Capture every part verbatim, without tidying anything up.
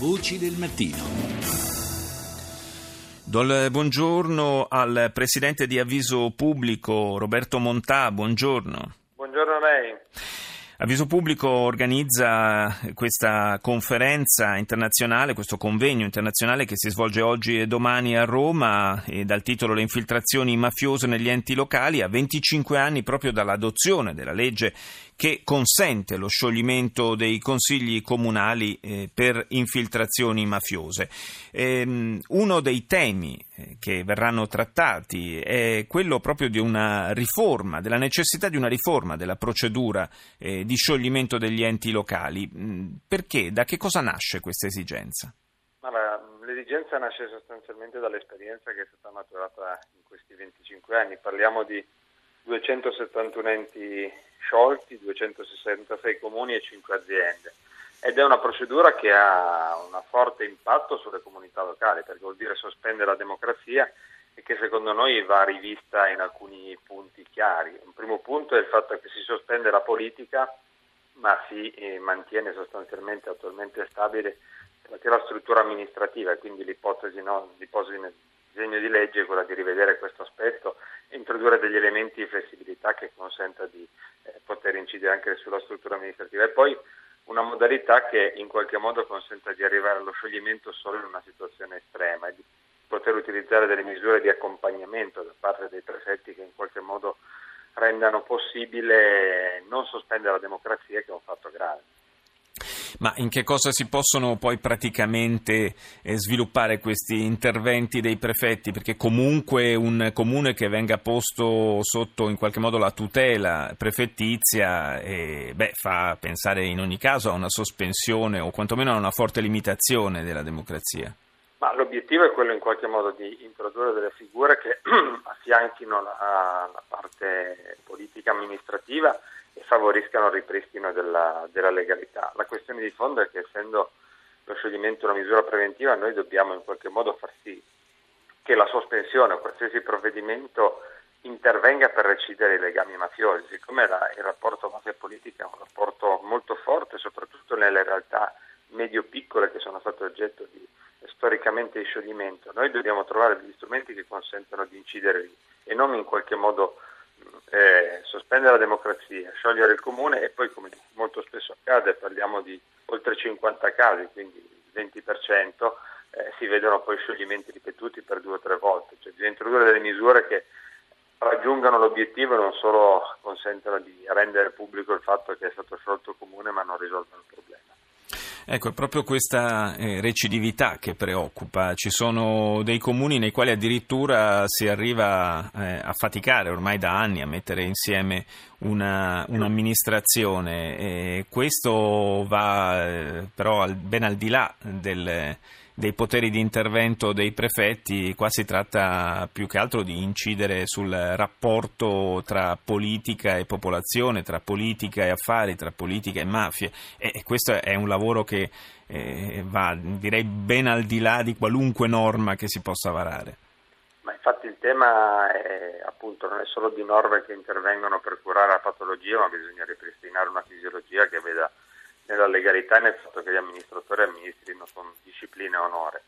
Voci del mattino. Buongiorno al presidente di Avviso Pubblico, Roberto Montà, buongiorno. Buongiorno a lei. Avviso Pubblico organizza questa conferenza internazionale, questo convegno internazionale che si svolge oggi e domani a Roma e dal titolo Le infiltrazioni mafiose negli enti locali, a venticinque anni proprio dall'adozione della legge che consente lo scioglimento dei consigli comunali eh, per infiltrazioni mafiose. Ehm, uno dei temi che verranno trattati è quello proprio di una riforma, della necessità di una riforma della procedura eh, di scioglimento degli enti locali. Perché? Da che cosa nasce questa esigenza? Allora, l'esigenza nasce sostanzialmente dall'esperienza che è stata maturata in questi venticinque anni. Parliamo di duecentosettantuno enti sciolti, duecentosessantasei comuni e cinque aziende. Ed è una procedura che ha un forte impatto sulle comunità locali, perché vuol dire sospendere la democrazia e che secondo noi va rivista in alcuni punti chiari. Un primo punto è il fatto che si sospende la politica, ma si eh, mantiene sostanzialmente attualmente stabile la struttura amministrativa, e quindi l'ipotesi, no, l'ipotesi nel disegno di legge è quella di rivedere questo aspetto e introdurre degli elementi di flessibilità che consenta di eh, poter incidere anche sulla struttura amministrativa. E poi una modalità che in qualche modo consenta di arrivare allo scioglimento solo in una situazione estrema e di poter utilizzare delle misure di accompagnamento da parte dei prefetti che in qualche modo rendano possibile non sospendere la democrazia, che è un fatto grave. Ma in che cosa si possono poi praticamente sviluppare questi interventi dei prefetti? Perché comunque un comune che venga posto sotto in qualche modo la tutela prefettizia eh, beh, fa pensare in ogni caso a una sospensione o quantomeno a una forte limitazione della democrazia. Ma l'obiettivo è quello in qualche modo di introdurre delle figure che affianchino la, la parte politica amministrativa e favoriscano il ripristino della, della legalità. La questione di fondo è che, essendo lo scioglimento una misura preventiva, noi dobbiamo in qualche modo far sì che la sospensione o qualsiasi provvedimento intervenga per recidere i legami mafiosi. Siccome la, il rapporto mafia-politica è un rapporto molto forte, soprattutto nelle realtà medio-piccole che sono state oggetto di storicamente di scioglimento, noi dobbiamo trovare degli strumenti che consentano di incidere e non in qualche modo Eh, sospendere la democrazia, sciogliere il comune e poi, come molto spesso accade, parliamo di oltre cinquanta casi, quindi il venti per cento, eh, si vedono poi scioglimenti ripetuti per due o tre volte. Cioè, bisogna introdurre delle misure che raggiungano l'obiettivo e non solo consentano di rendere pubblico il fatto che è stato sciolto il comune ma non risolvono il problema. Ecco, è proprio questa eh, recidività che preoccupa. Ci sono dei comuni nei quali addirittura si arriva eh, a faticare ormai da anni a mettere insieme una, un'amministrazione. E questo va eh, però al, ben al di là del, dei poteri di intervento dei prefetti. Qua si tratta più che altro di incidere sul rapporto tra politica e popolazione, tra politica e affari, tra politica e mafie. E, e questo è un lavoro che che eh, va, direi, ben al di là di qualunque norma che si possa varare. Ma infatti il tema è, appunto, non è solo di norme che intervengono per curare la patologia, ma bisogna ripristinare una fisiologia che veda nella legalità e nel fatto che gli amministratori amministrino con disciplina e onore.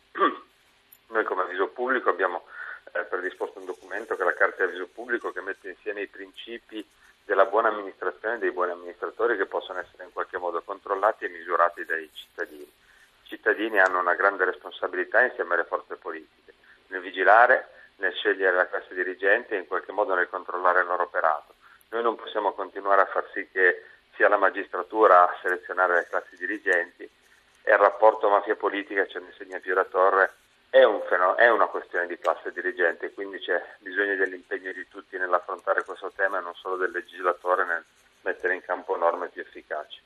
Noi come Avviso Pubblico abbiamo eh, predisposto un documento, che è la Carta di Avviso Pubblico, che mette insieme i principi della buona amministrazione e dei buoni amministratori, che possono essere in qualche modo controllati e misurati dai cittadini. I cittadini hanno una grande responsabilità insieme alle forze politiche nel vigilare, nel scegliere la classe dirigente e in qualche modo nel controllare il loro operato. Noi non possiamo continuare a far sì che sia la magistratura a selezionare le classi dirigenti, e il rapporto mafia-politica, ce ne insegna Pio La Torre, è, un fenomeno, è una questione di classe dirigente, quindi c'è bisogno dell'impegno di tutti nell'affrontare questo tema e non solo del legislatore nel mettere in campo norme più efficaci.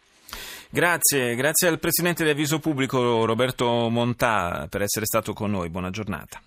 Grazie, grazie al presidente di Avviso Pubblico Roberto Montà per essere stato con noi, buona giornata.